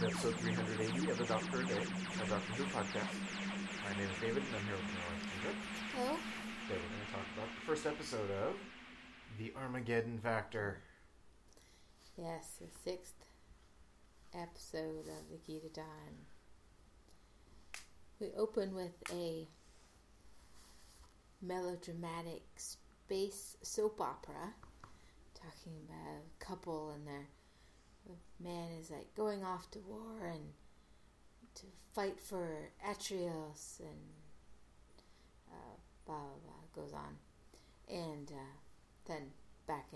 This is episode 380 of The Doctor A Day, a Doctor Who podcast. My name is David, and I'm here with my wife. Hello. Today we're going to talk about the first episode of The Armageddon Factor. Yes, the sixth episode of the Gita Dawn. We open with a melodramatic space soap opera, talking about a couple and their man is like going off to war and to fight for Atrios and blah blah blah goes on, and then back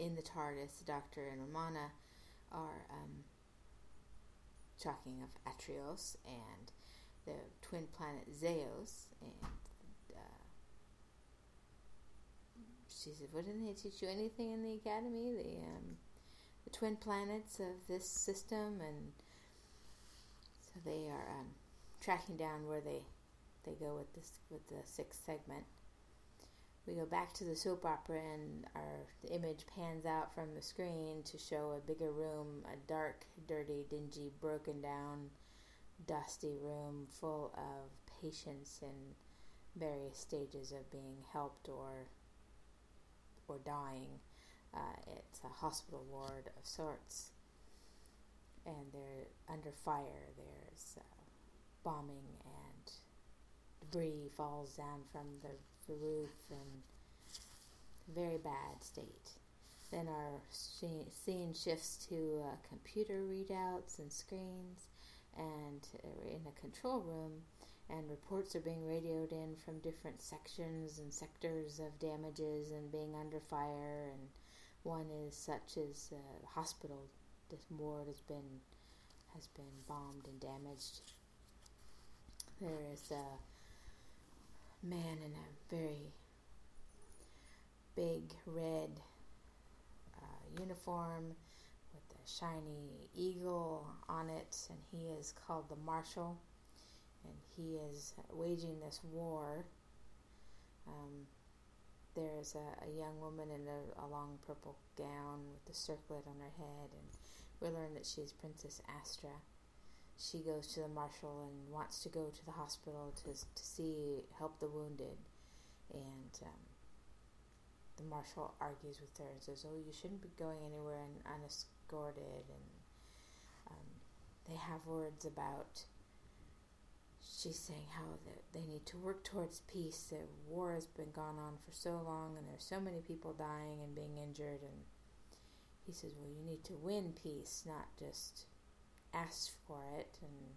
in the TARDIS, the Doctor and Romana are talking of Atrios and the twin planet Zeos, and she said, "Well, didn't they teach you anything in the academy? The twin planets of this system," and so they are tracking down where they go with this, with the sixth segment. We go back to the soap opera, and the image pans out from the screen to show a bigger room, a dark, dirty, dingy, broken down, dusty room full of patients in various stages of being helped or dying. It's a hospital ward of sorts, and they're under fire. There's bombing, and debris falls down from the roof, and very bad state. Then our scene shifts to computer readouts and screens, and we're in a control room, and reports are being radioed in from different sections and sectors of damages and being under fire. And one is such as the hospital, this ward has been bombed and damaged. There is a man in a very big red uniform with a shiny eagle on it, and he is called the Marshal, and he is waging this war. There's a young woman in a long purple gown with a circlet on her head, and we learn that she's Princess Astra. She goes to the Marshal and wants to go to the hospital to help the wounded, and the Marshal argues with her and says, "Oh, you shouldn't be going anywhere and unescorted," and they have words about, she's saying how they need to work towards peace. The war has been gone on for so long, and there's so many people dying and being injured. And he says, "Well, you need to win peace, not just ask for it." And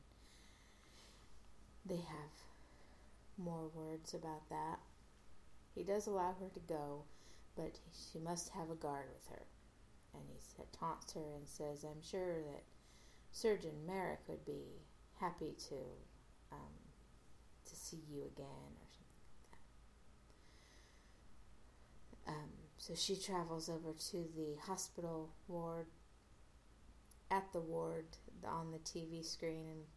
they have more words about that. He does allow her to go, but she must have a guard with her. And he taunts her and says, "I'm sure that Surgeon Merak would be happy to see you again," or something like that. So she travels over to the hospital ward. At the ward, on the TV screen, and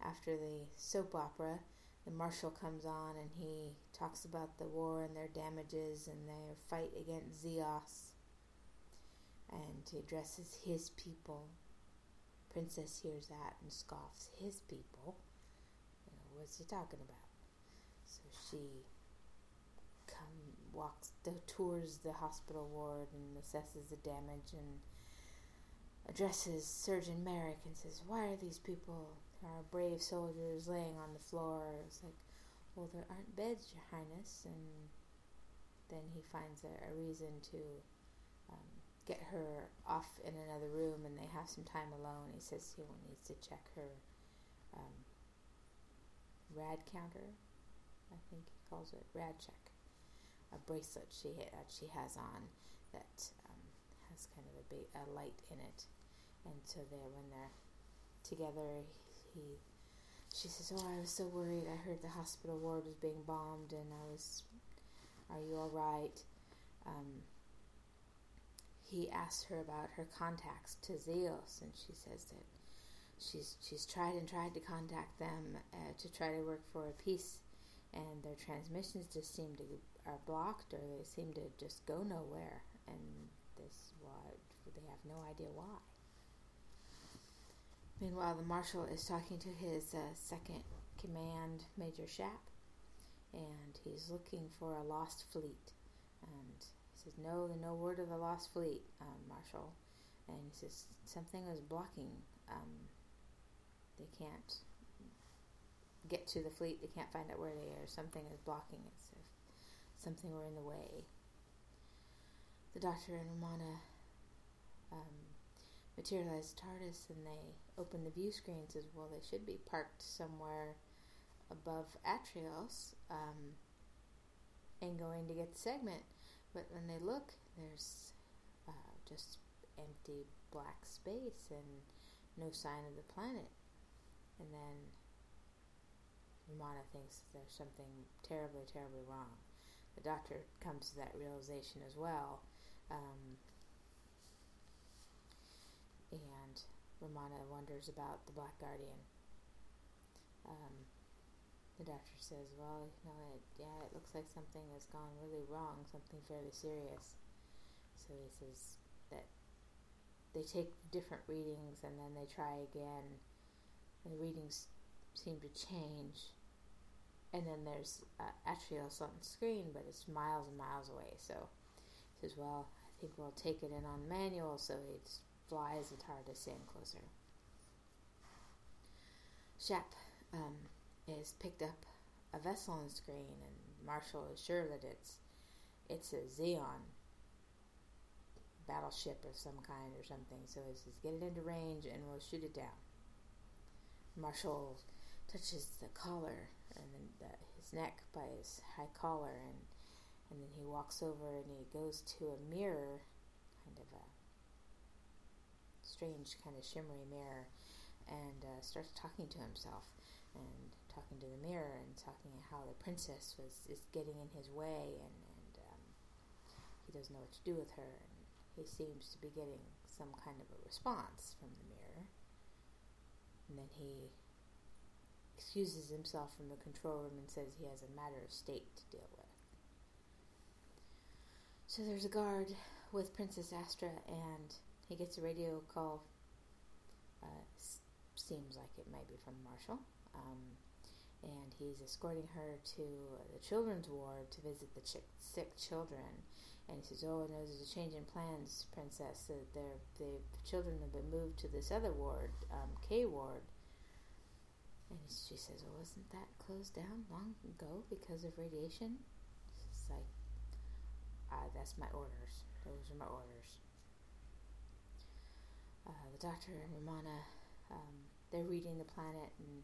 after the soap opera, the Marshal comes on, and he talks about the war and their damages and their fight against Zeos, and he addresses his people. Princess hears that and scoffs. His people? What's he talking about? So she tours the hospital ward and assesses the damage and addresses Surgeon Merak and says, "Why are these people, our brave soldiers, laying on the floor?" It's like, "Well, there aren't beds, Your Highness." And then he finds a reason to get her off in another room, and they have some time alone. He says he needs to check her rad counter, I think he calls it, rad check, a bracelet she has on that has kind of a light in it, and so when they're together, she says, "Oh, I was so worried. I heard the hospital ward was being bombed, and are you all right?" He asks her about her contacts to Zeos, and she says that She's tried to contact them to try to work for a peace, and their transmissions just seem to are blocked, or they seem to just go nowhere, and this why they have no idea why. Meanwhile, the Marshal is talking to his second command, Major Shapp, and he's looking for a lost fleet. And he says, no word of the lost fleet, Marshal. And he says, something is blocking. They can't get to the fleet. They can't find out where they are. Something is blocking it. So something were in the way. The Doctor and Romana materialize TARDIS, and they open the view screen and says, well, they should be parked somewhere above Atrios and going to get the segment. But when they look, there's just empty black space and no sign of the planet. And then Romana thinks there's something terribly, terribly wrong. The Doctor comes to that realization as well. And Romana wonders about the Black Guardian. The Doctor says, well, it looks like something has gone really wrong, something fairly serious. So he says that they take different readings and then they try again. And the readings seem to change. And then there's Atrios on the screen, but it's miles and miles away. So he says, well, I think we'll take it in on manual. So he flies the TARDIS in closer. Shapp has picked up a vessel on the screen, and Marshal is sure that it's a Zeon battleship of some kind or something. So he says, get it into range and we'll shoot it down. Marshal touches the collar and then his neck by his high collar, and then he walks over and he goes to a mirror, kind of a strange kind of shimmery mirror, and starts talking to himself and talking to the mirror and talking how the princess is getting in his way, and he doesn't know what to do with her, and he seems to be getting some kind of a response from the mirror. And then he excuses himself from the control room and says he has a matter of state to deal with. So there's a guard with Princess Astra, and he gets a radio call. Seems like it might be from Marshal. And he's escorting her to the children's ward to visit the sick children. And he says, oh, no, there's a change in plans, Princess. The children have been moved to this other ward, K ward. And she says, well, wasn't that closed down long ago because of radiation? It's like, that's my orders. Those are my orders. The Doctor and Romana, they're reading the planet, and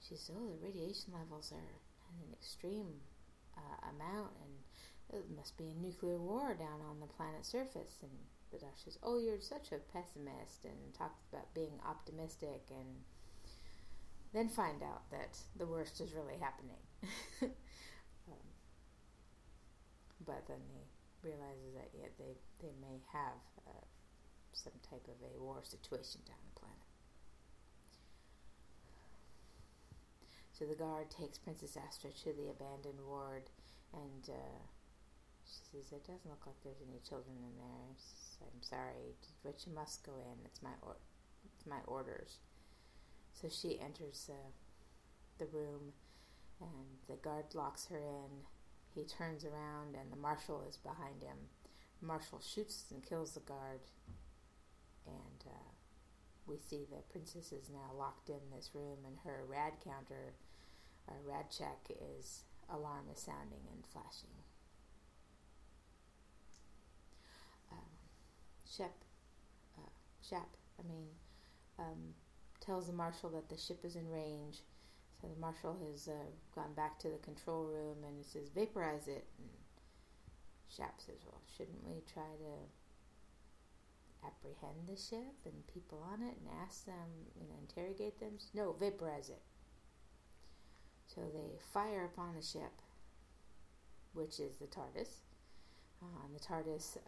she says, oh, the radiation levels are at an extreme amount, and there must be a nuclear war down on the planet's surface. And the Doctor says, oh, you're such a pessimist, and talks about being optimistic, and then find out that the worst is really happening. But then he realizes that they may have some type of a war situation down the planet. So the guard takes Princess Astra to the abandoned ward, and she says, it doesn't look like there's any children in there. Says, I'm sorry, but you must go in. It's my orders. So she enters the room, and the guard locks her in. He turns around, and the Marshal is behind him. The Marshal shoots and kills the guard, and we see the princess is now locked in this room, and her rad counter, or rad check, alarm is sounding and flashing. Shapp tells the Marshal that the ship is in range. So the Marshal has gone back to the control room and says, vaporize it. And Shapp says, well, shouldn't we try to apprehend the ship and people on it and ask them, interrogate them? No, vaporize it. So they fire upon the ship, which is the TARDIS. And the TARDIS,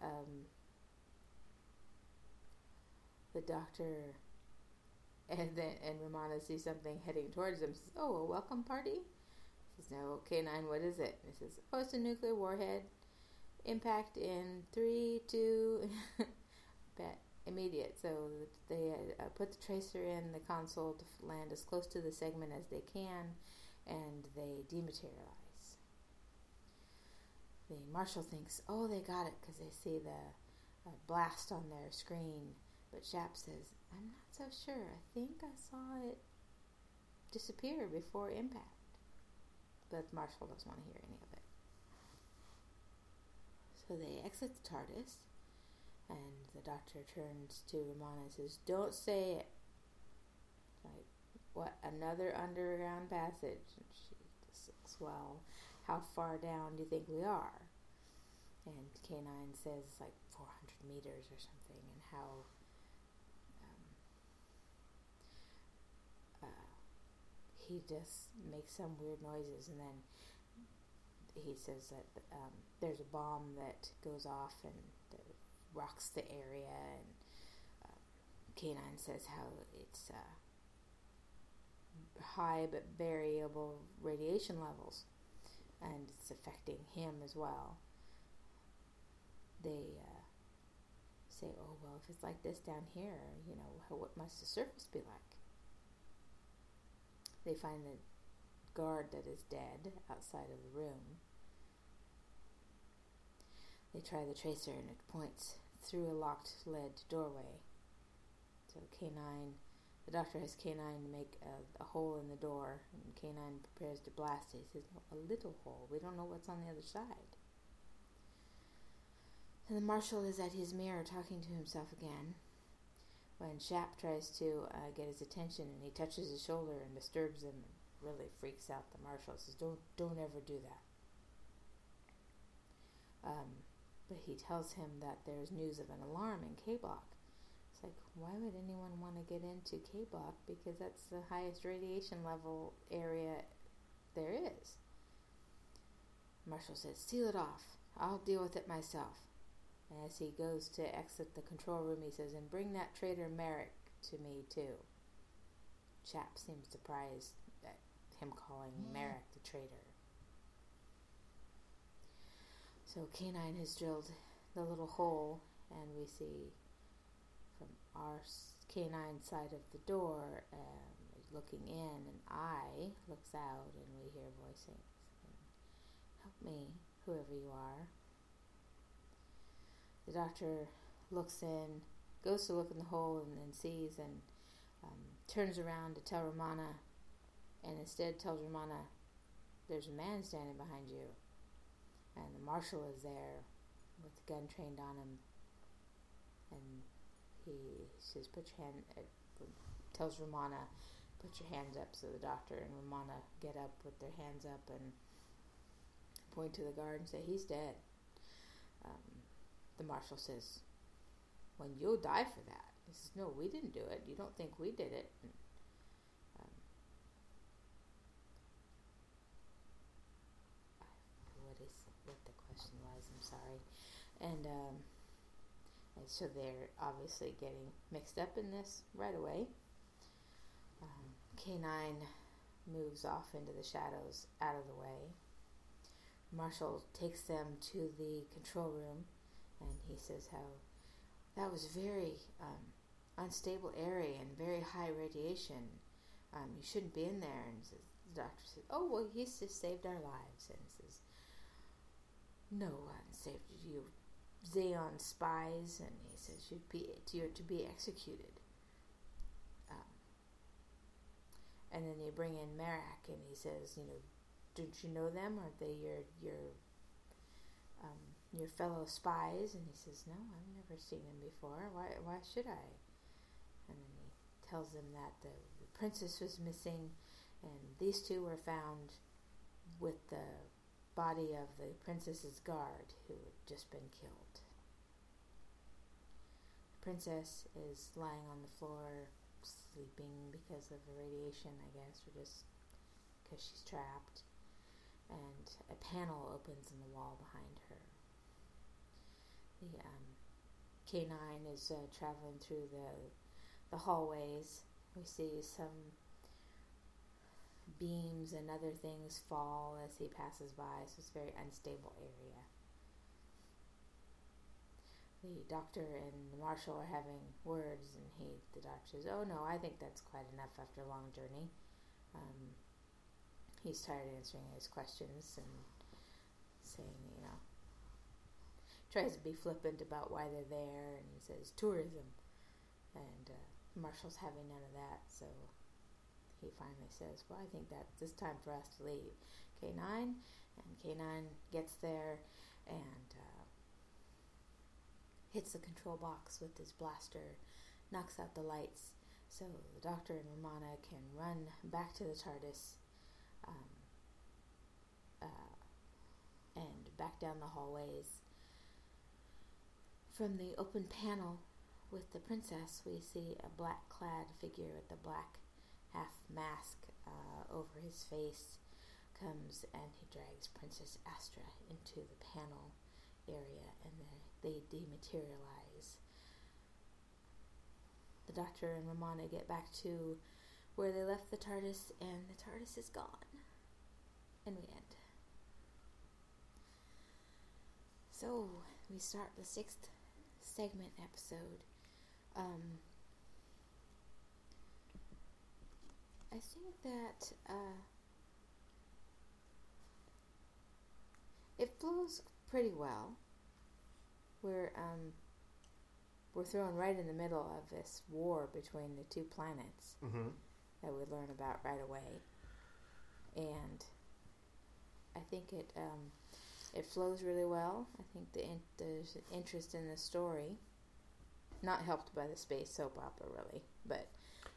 the Doctor And Romana sees something heading towards them. Says, oh, a welcome party? He says, no, K9, what is it? He says, oh, it's a nuclear warhead. Impact in 3, 2... immediate, so they put the tracer in the console to land as close to the segment as they can, and they dematerialize. The Marshal thinks, oh, they got it, because they see the blast on their screen, but Shapp says, I'm not so sure. I think I saw it disappear before impact. But Marshal doesn't want to hear any of it. So they exit the TARDIS, and the Doctor turns to Romana and says, don't say it. Like, what, another underground passage? And she just looks, well, how far down do you think we are? And K9 says, like, 400 meters or something, and how he just makes some weird noises, and then he says that there's a bomb that goes off and that rocks the area, and K9 says how it's high but variable radiation levels, and it's affecting him as well. They say, oh, well, if it's like this down here, you know, what must the surface be like? They find the guard that is dead outside of the room. They try the tracer, and it points through a locked lead doorway. So K9, the Doctor has K9 make a hole in the door, and K9 prepares to blast it. He says, no, a little hole. We don't know what's on the other side. And the Marshal is at his mirror talking to himself again, when Shapp tries to get his attention, and he touches his shoulder and disturbs him, and really freaks out the Marshal. Says, don't ever do that. But he tells him that there's news of an alarm in K Block. It's like, why would anyone want to get into K Block? Because that's the highest radiation level area there is. Marshal says, seal it off. I'll deal with it myself. As he goes to exit the control room, he says, and bring that traitor Merak to me, too. Shapp seems surprised at him calling Merak the traitor. So K9 has drilled the little hole, and we see from our K9 side of the door, looking in, an eye looks out, and we hear voicings. Help me, whoever you are. The Doctor looks in, goes to look in the hole, and then sees, and turns around to tell Romana, and instead tells Romana, there's a man standing behind you. And the Marshal is there with the gun trained on him. And he says, tells Romana, put your hands up. So the Doctor and Romana get up with their hands up and point to the guard and say, he's dead. The Marshal says, when you'll die for that. He says, no, we didn't do it. You don't think we did it. And, what the question was, I'm sorry. And so they're obviously getting mixed up in this right away. K9 moves off into the shadows, out of the way. Marshal takes them to the control room. And he says how that was very unstable area and very high radiation. You shouldn't be in there. And the Doctor says, oh, well, he's just saved our lives. And he says, no one saved you, Zeon spies. And he says, you're to be executed. And then they bring in Merak, and he says, you know, don't you know them? Aren't they your fellow spies? And he says, no, I've never seen him before. Why should I? And then he tells them that the princess was missing, and these two were found with the body of the princess's guard, who had just been killed. The princess is lying on the floor, sleeping because of the radiation, I guess, or just because she's trapped. And a panel opens in the wall behind her. The K9 is traveling through the hallways. We see some beams and other things fall as he passes by, so it's a very unstable area. the Doctor and the Marshal are having words, and the Doctor says, "Oh no, I think that's quite enough after a long journey." He's tired of answering his questions and saying, you know, tries to be flippant about why they're there, and he says tourism, and Marshall's having none of that, so he finally says, "Well, I think that it's time for us to leave." K9, and K9 gets there and hits the control box with his blaster, knocks out the lights, so the Doctor and Romana can run back to the TARDIS and back down the hallways. From the open panel with the princess, we see a black-clad figure with a black half-mask over his face comes, and he drags Princess Astra into the panel area, and they dematerialize. The Doctor and Romana get back to where they left the TARDIS, and the TARDIS is gone. And we end. So, we start the 6th segment episode. I think that it flows pretty well. We're thrown right in the middle of this war between the two planets that we learn about right away, and I think it flows really well. I think there's interest in the story, not helped by the space soap opera really, but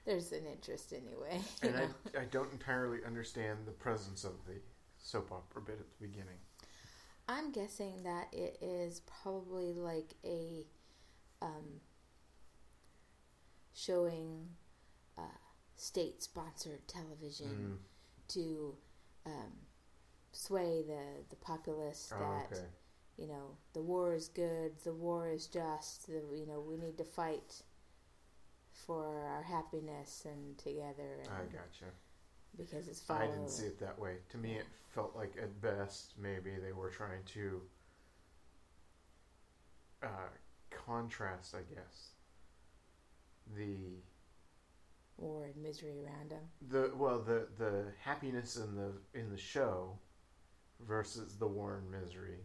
there's an interest anyway. And I don't entirely understand the presence of the soap opera bit at the beginning. I'm guessing that it is probably like a showing state-sponsored television to sway the populace that you know, the war is good, the war is just, you know, we need to fight for our happiness and together. And I gotcha. Because it's followed. I didn't see it that way. To me, it felt like at best maybe they were trying to contrast, I guess, the war and misery around them. The happiness in the show versus the war and misery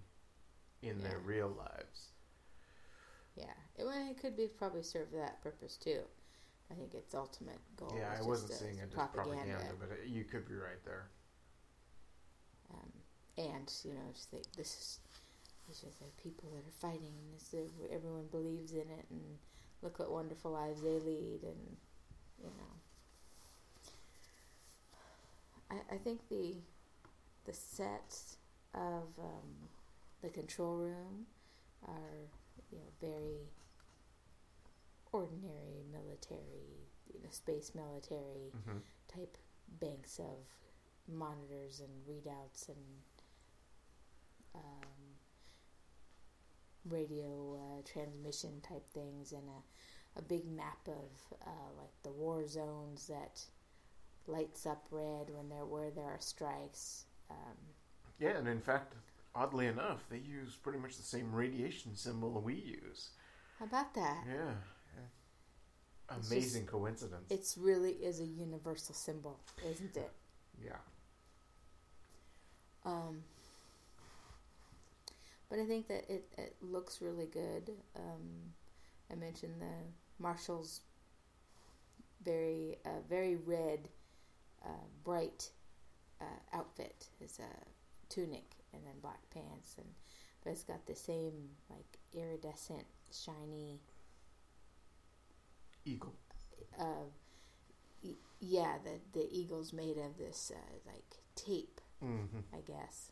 in their real lives. Yeah, it could be probably served that purpose too. I think its ultimate goal. Yeah, I wasn't seeing it as propaganda, but you could be right there. And you know, just think, these are the people that are fighting, and everyone believes in it, and look what wonderful lives they lead, and you know, I think the sets of the control room are, you know, very ordinary military, you know, space military type banks of monitors and readouts and radio transmission type things, and a big map of like the war zones that lights up red where there are strikes. Yeah, and in fact, oddly enough, they use pretty much the same radiation symbol that we use. How about that? Yeah. Amazing coincidence. It really is a universal symbol, isn't it? Yeah. But I think that it looks really good. I mentioned the Marshal's very very red, bright outfit. His tunic and then black pants, but it's got the same like iridescent, shiny. Eagle. Yeah, the eagle's made of this like tape, I guess,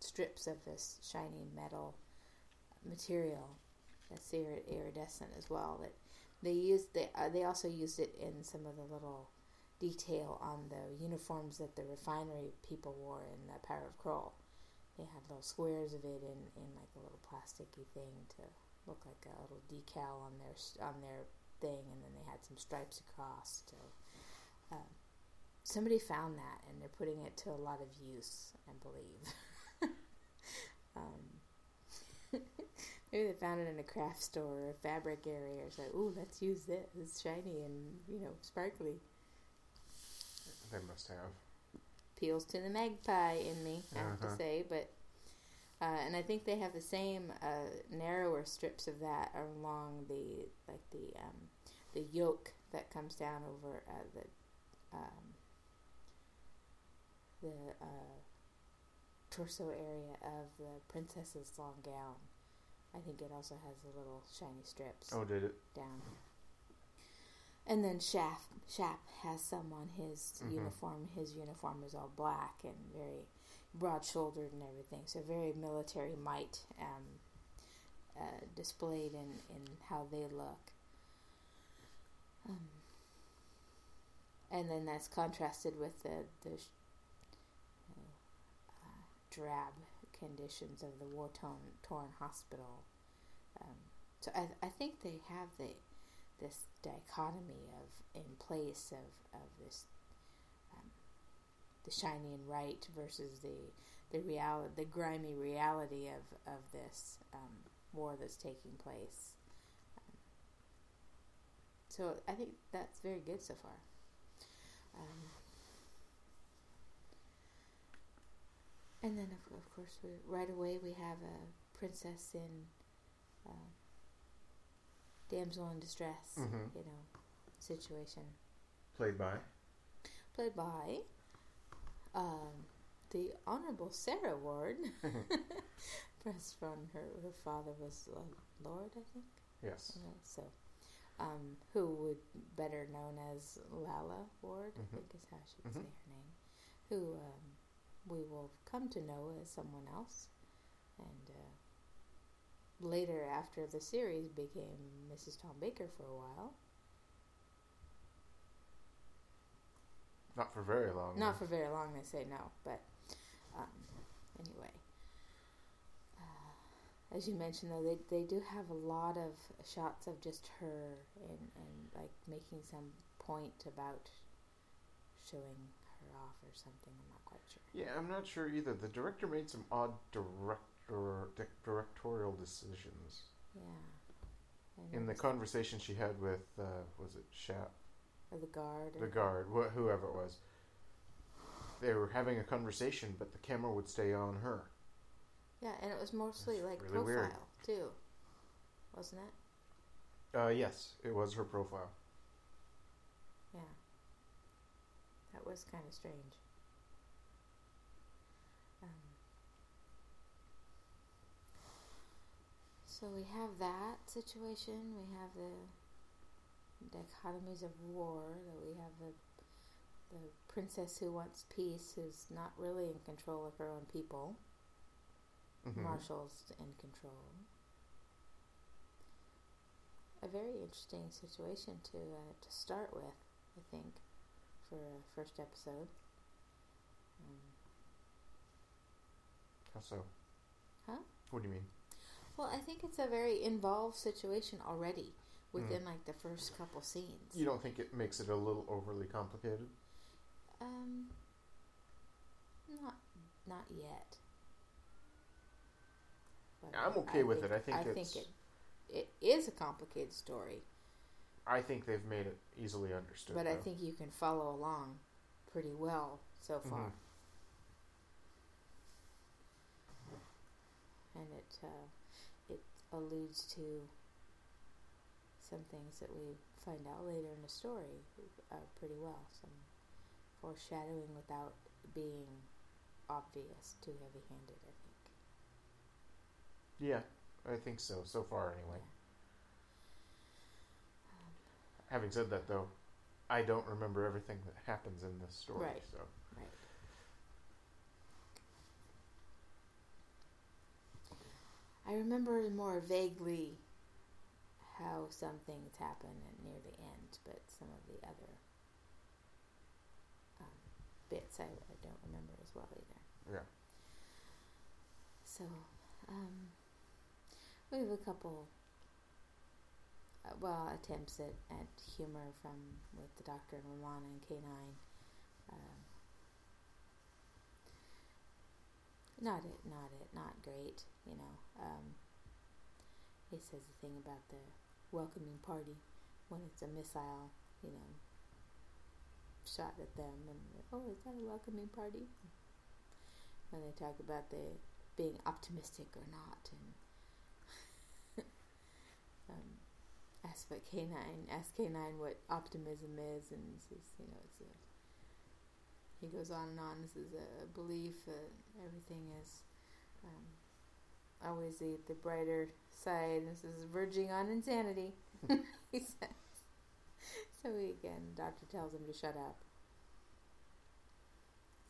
strips of this shiny metal material that's iridescent as well. That they used. They also used it in some of the little detail on the uniforms that the refinery people wore in the Power of Kroll. They had little squares of it in like a little plasticky thing to look like a little decal on their thing, and then they had some stripes across. So, somebody found that, and they're putting it to a lot of use, I believe. Maybe they found it in a craft store or a fabric area. It's like, ooh, let's use this. It's shiny and, you know, sparkly. They must have. Appeals to the magpie in me, I have to say. But and I think they have the same narrower strips of that along the the yoke that comes down over the torso area of the princess's long gown. I think it also has the little shiny strips. Oh, did it? Down. And then Shapp has some on his uniform. His uniform is all black and very broad-shouldered and everything. So very military might displayed in how they look. And then that's contrasted with the drab conditions of the war-torn hospital. So I think they have this dichotomy of in place of this the shiny and bright versus the grimy reality of this war that's taking place. So I think that's very good so far. And then of course right away we have a princess in damsel in distress, situation. Played by the Honorable Sarah Ward. Pressed from her father was Lord, I think. Yes. Yeah, so, who would better known as Lalla Ward, I think is how she would say her name. Who we will come to know as someone else, and later after the series became Mrs. Tom Baker for a while. Not for very long. Not for very long, they say no. But anyway, as you mentioned, though, they do have a lot of shots of just her and like making some point about showing her off or something. I'm not quite sure. Yeah, I'm not sure either. The director made some odd directorial decisions. Yeah. In the conversation she had with was it Shapp? The guard, whoever it was. They were having a conversation, but the camera would stay on her. Yeah, and it was mostly like really profile, weird. Too. Wasn't it? Yes, it was her profile. Yeah. That was kind of strange. So we have that situation. We have the dichotomies of war, that we have the princess who wants peace, who's not really in control of her own people. Marshal's in control. A very interesting situation to start with, I think, for a first episode. How so? Huh? What do you mean? Well, I think it's a very involved situation already. Within, like, the first couple scenes. You don't think it makes it a little overly complicated? Not yet. But I'm okay with it. I think it is a complicated story. I think they've made it easily understood. But though, I think you can follow along pretty well so far. And it alludes to some things that we find out later in the story pretty well. Some foreshadowing without being obvious, too heavy-handed, I think. Yeah, I think so. So far, anyway. Yeah. Having said that, though, I don't remember everything that happens in this story. Right, so. Right. I remember more vaguely how some things happen near the end, but some of the other bits I don't remember as well either. Yeah. So, we have a couple attempts at humor with the Doctor and Romana and K9. Not great, you know. It says the thing about the welcoming party when it's a missile, you know, shot at them. And, oh, is that a welcoming party? When they talk about the being optimistic or not, and ask K9 what optimism is, and he says, you know, it's a. He goes on. This is a belief that everything is always the brighter side. This is verging on insanity, he says. So again, the doctor tells him to shut up.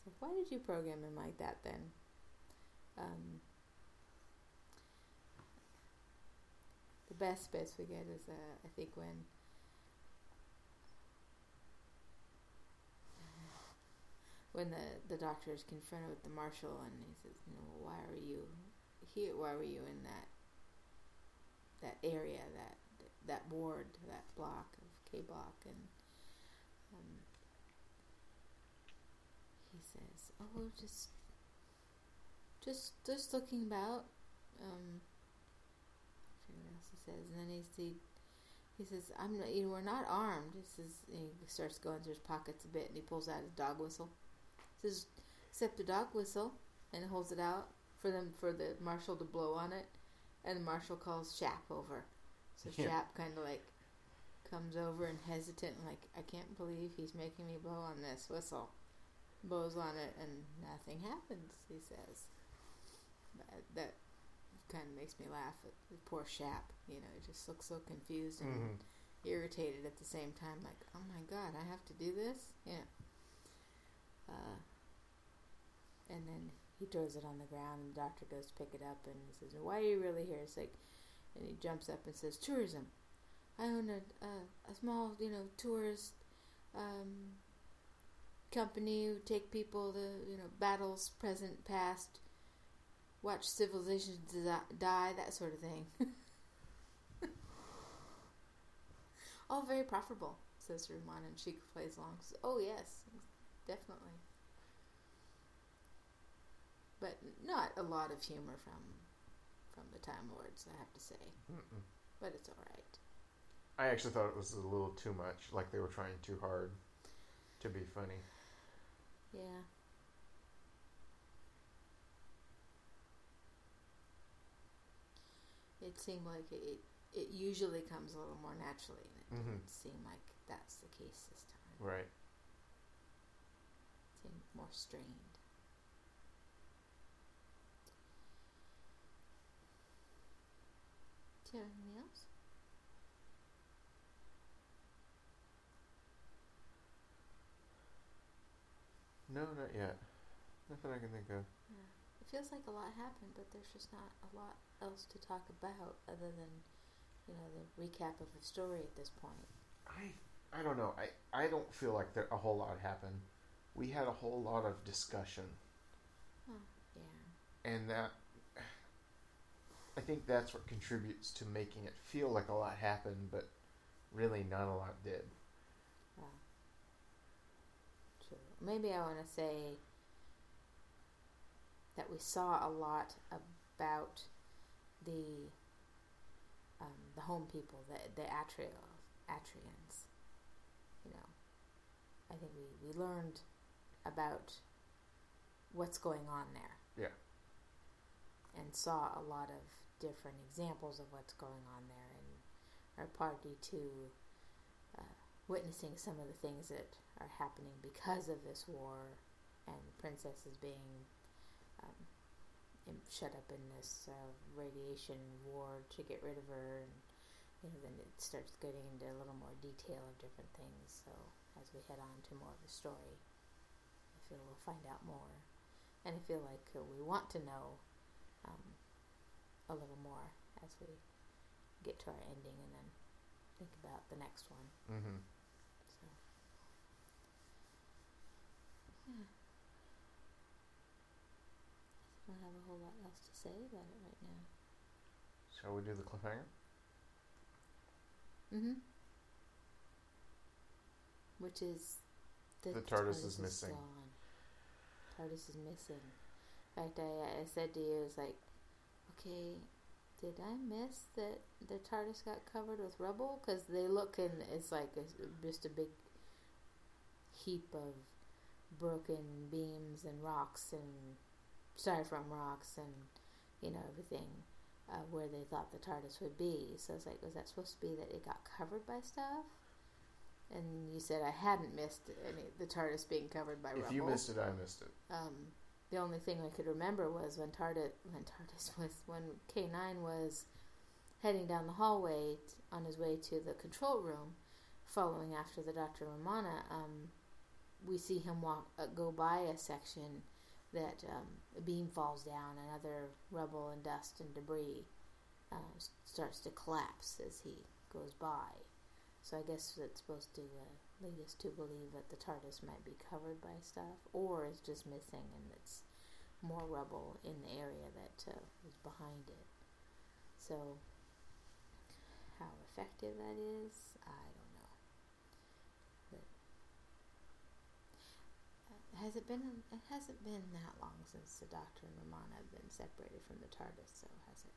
So why did you program him like that then? The best bits we get is I think when the doctor is confronted with the marshal and he says, you know, why are you here? Why were you in that area, that ward, that block of K Block? And he says, oh, just looking about. What else he says? And then he says, I'm not, you know, we're not armed. He starts going through his pockets a bit and he pulls out his dog whistle. Says, except the dog whistle, and holds it out for the marshal to blow on it, and the marshal calls Shapp over. So yeah. Shapp kind of like comes over and hesitant, and like, I can't believe he's making me blow on this whistle. Blows on it and nothing happens, he says. That kind of makes me laugh at the poor Shapp. You know, he just looks so confused and irritated at the same time. Like, oh my God, I have to do this? Yeah. And then he throws it on the ground, and the doctor goes to pick it up, and he says, "Why are you really here?" It's like, and he jumps up and says, "Tourism. I own a small, you know, tourist company who take people to, you know, battles present, past, watch civilizations die, that sort of thing." All very profitable, says Romana, and she plays along. Says, "Oh yes." Definitely. But not a lot of humor from the Time Lords, I have to say. Mm-mm. But it's all right. I actually thought it was a little too much, like they were trying too hard to be funny. Yeah. It seemed like it usually comes a little more naturally, and it didn't seem like that's the case this time. Right. More strained. Do you have anything else? No, not yet. Nothing I can think of. Yeah. It feels like a lot happened, but there's just not a lot else to talk about other than, you know, the recap of the story at this point. I don't know. I don't feel like a whole lot happened. We had a whole lot of discussion. Oh, yeah. And that, I think that's what contributes to making it feel like a lot happened, but really not a lot did. Yeah. True. Maybe I want to say that we saw a lot about the home people, the Atrians. You know, I think we learned about what's going on there. Yeah. And saw a lot of different examples of what's going on there, and are party to witnessing some of the things that are happening because of this war, and the princess is being shut up in this radiation ward to get rid of her, and you know, then it starts getting into a little more detail of different things, so as we head on to more of the story, I feel we'll find out more. And I feel like we want to know a little more as we get to our ending and then think about the next one. Mm-hmm. So, yeah. I don't have a whole lot else to say about it right now. Shall we do the cliffhanger? Mm-hmm. Which is... The TARDIS is missing. TARDIS is missing. In fact, I said to you, it's like, okay, Did I miss that the TARDIS got covered with rubble? Because they look and it's like just a big heap of broken beams and rocks and styrofoam rocks and, you know, everything where they thought the TARDIS would be. So it's like, was that supposed to be that it got covered by stuff? And you said I hadn't missed the TARDIS being covered by rubble. If you missed it, I missed it. The only thing I could remember was when K9 was heading down the hallway on his way to the control room, following after the Dr. Romana, we see him go by a section that a beam falls down and other rubble and dust and debris starts to collapse as he goes by. So I guess that's supposed to lead us to believe that the TARDIS might be covered by stuff, or is just missing and it's more rubble in the area that was behind it. So how effective that is, I don't know. But it hasn't been that long since the Doctor and Romana have been separated from the TARDIS, so has it?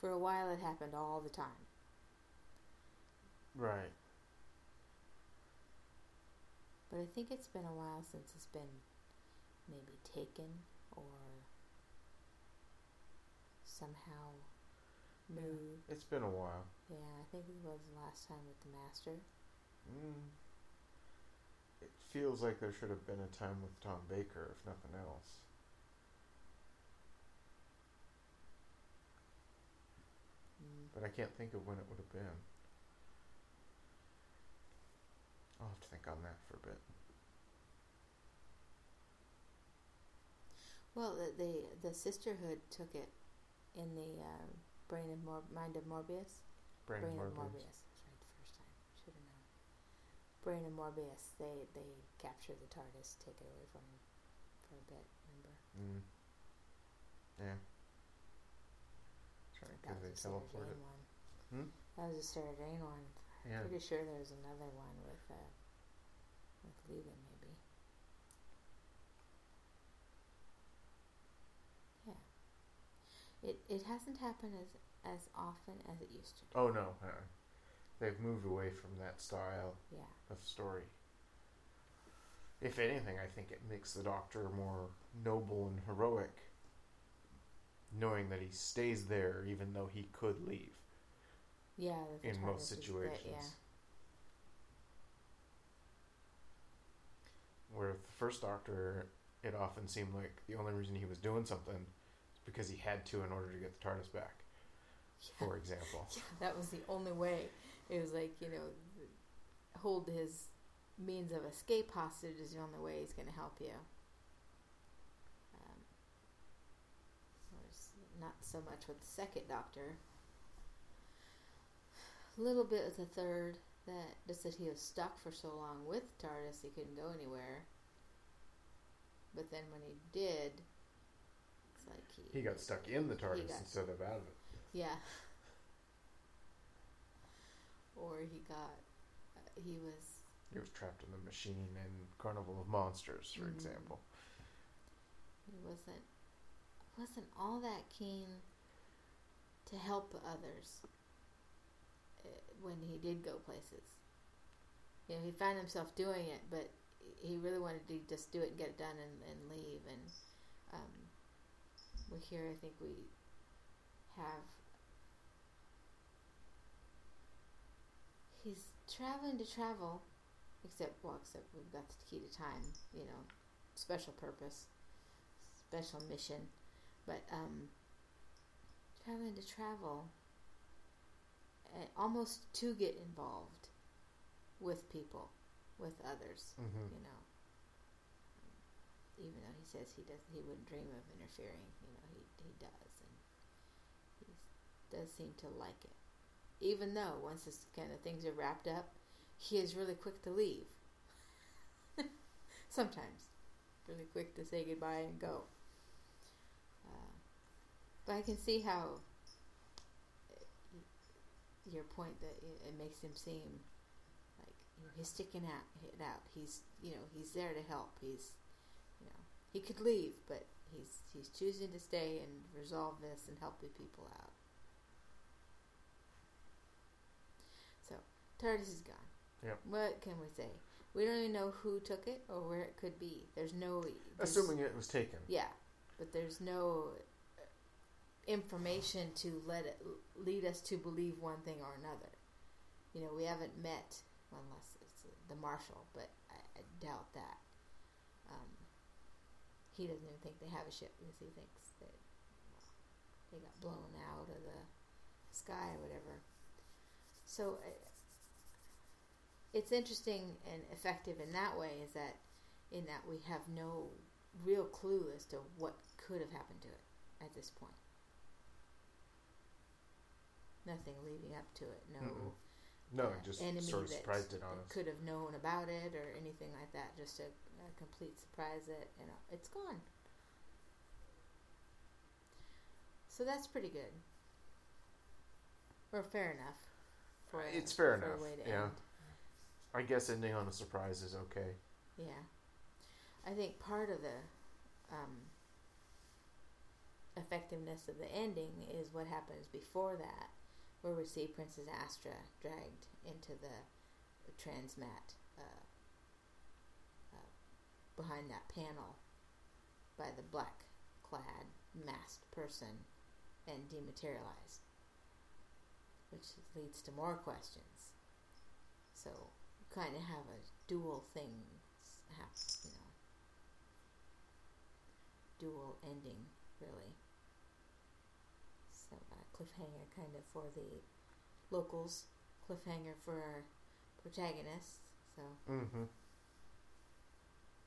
For a while it happened all the time. Right. But I think it's been a while since it's been maybe taken or somehow moved. It's been a while. Yeah, I think it was the last time with the Master. It feels like there should have been a time with Tom Baker, if nothing else. But I can't think of when it would have been. I'll have to think on that for a bit. Well, the sisterhood took it in the Brain of Morbius. That's right, the first time. Should have known. Brain of Morbius. They capture the TARDIS, take it away from him for a bit. Remember? Yeah. Sorry, because they teleported. That was a Sarah Jane one. Yeah. Pretty sure there's another one with Leva, maybe. Yeah. It hasn't happened as often as it used to do. Oh, no. They've moved away from that style of story. If anything, I think it makes the Doctor more noble and heroic, knowing that he stays there even though he could leave. Yeah, in most situations. Where the first Doctor, it often seemed like the only reason he was doing something is because he had to in order to get the TARDIS back, for example. Yeah, that was the only way. It was like, hold his means of escape hostage is the only way he's going to help you. Not so much with the second Doctor. A little bit of the third, that he was stuck for so long with TARDIS he couldn't go anywhere. But then when he did, it's like he got stuck in the TARDIS instead of out of it. Yeah. Or he was trapped in the machine in Carnival of Monsters, for example. He wasn't all that keen to help others when he did go places. He found himself doing it, but he really wanted to just do it and get it done and leave. And I think we have... He's traveling to travel, except we've got the key to time, special purpose, special mission. But traveling to travel... almost to get involved with people, with others, Even though he says he wouldn't dream of interfering, he does, and he does seem to like it. Even though once this kind of things are wrapped up, he is really quick to leave. Sometimes, really quick to say goodbye and go. But I can see how. Your point that it makes him seem like he's sticking out. He's there to help. He's he could leave, but He's choosing to stay and resolve this and help the people out. So, TARDIS is gone. Yep. What can we say? We don't even know who took it or where it could be. Assuming it was taken. Yeah. But there's no information to lead us to believe one thing or another. You know, we haven't met, unless it's the Marshal, but I doubt that. He doesn't even think they have a ship because he thinks that they got blown out of the sky or whatever. So it's interesting and effective in that way, is that in that we have no real clue as to what could have happened to it at this point. Nothing leading up to it. No, it just sort of surprised it on us. Could have known about it or anything like that. Just a complete surprise that, you know, it's gone. So that's pretty good. Or fair enough. It's fair enough. End. I guess ending on a surprise is okay. Yeah. I think part of the effectiveness of the ending is what happens before that, where we see Princess Astra dragged into the transmat behind that panel by the black-clad, masked person and dematerialized, which leads to more questions. So you kind of have a dual thing happen, you know. Dual ending, really. So a cliffhanger kind of for the locals, cliffhanger for our protagonists. So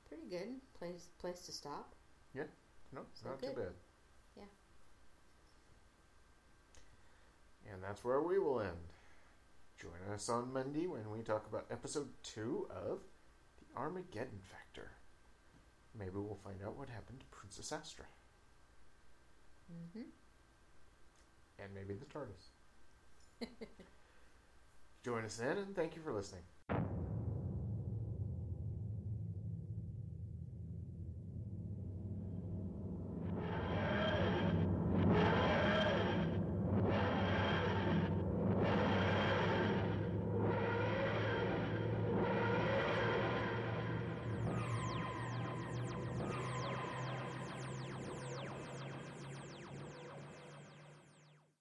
pretty good place to stop. Yeah, no, so not good. Too bad. Yeah, and that's where we will end. Join us on Monday when we talk about episode 2 of The Armageddon Factor. Maybe we'll find out what happened to Princess Astra. And maybe the TARDIS. Join us then, and thank you for listening.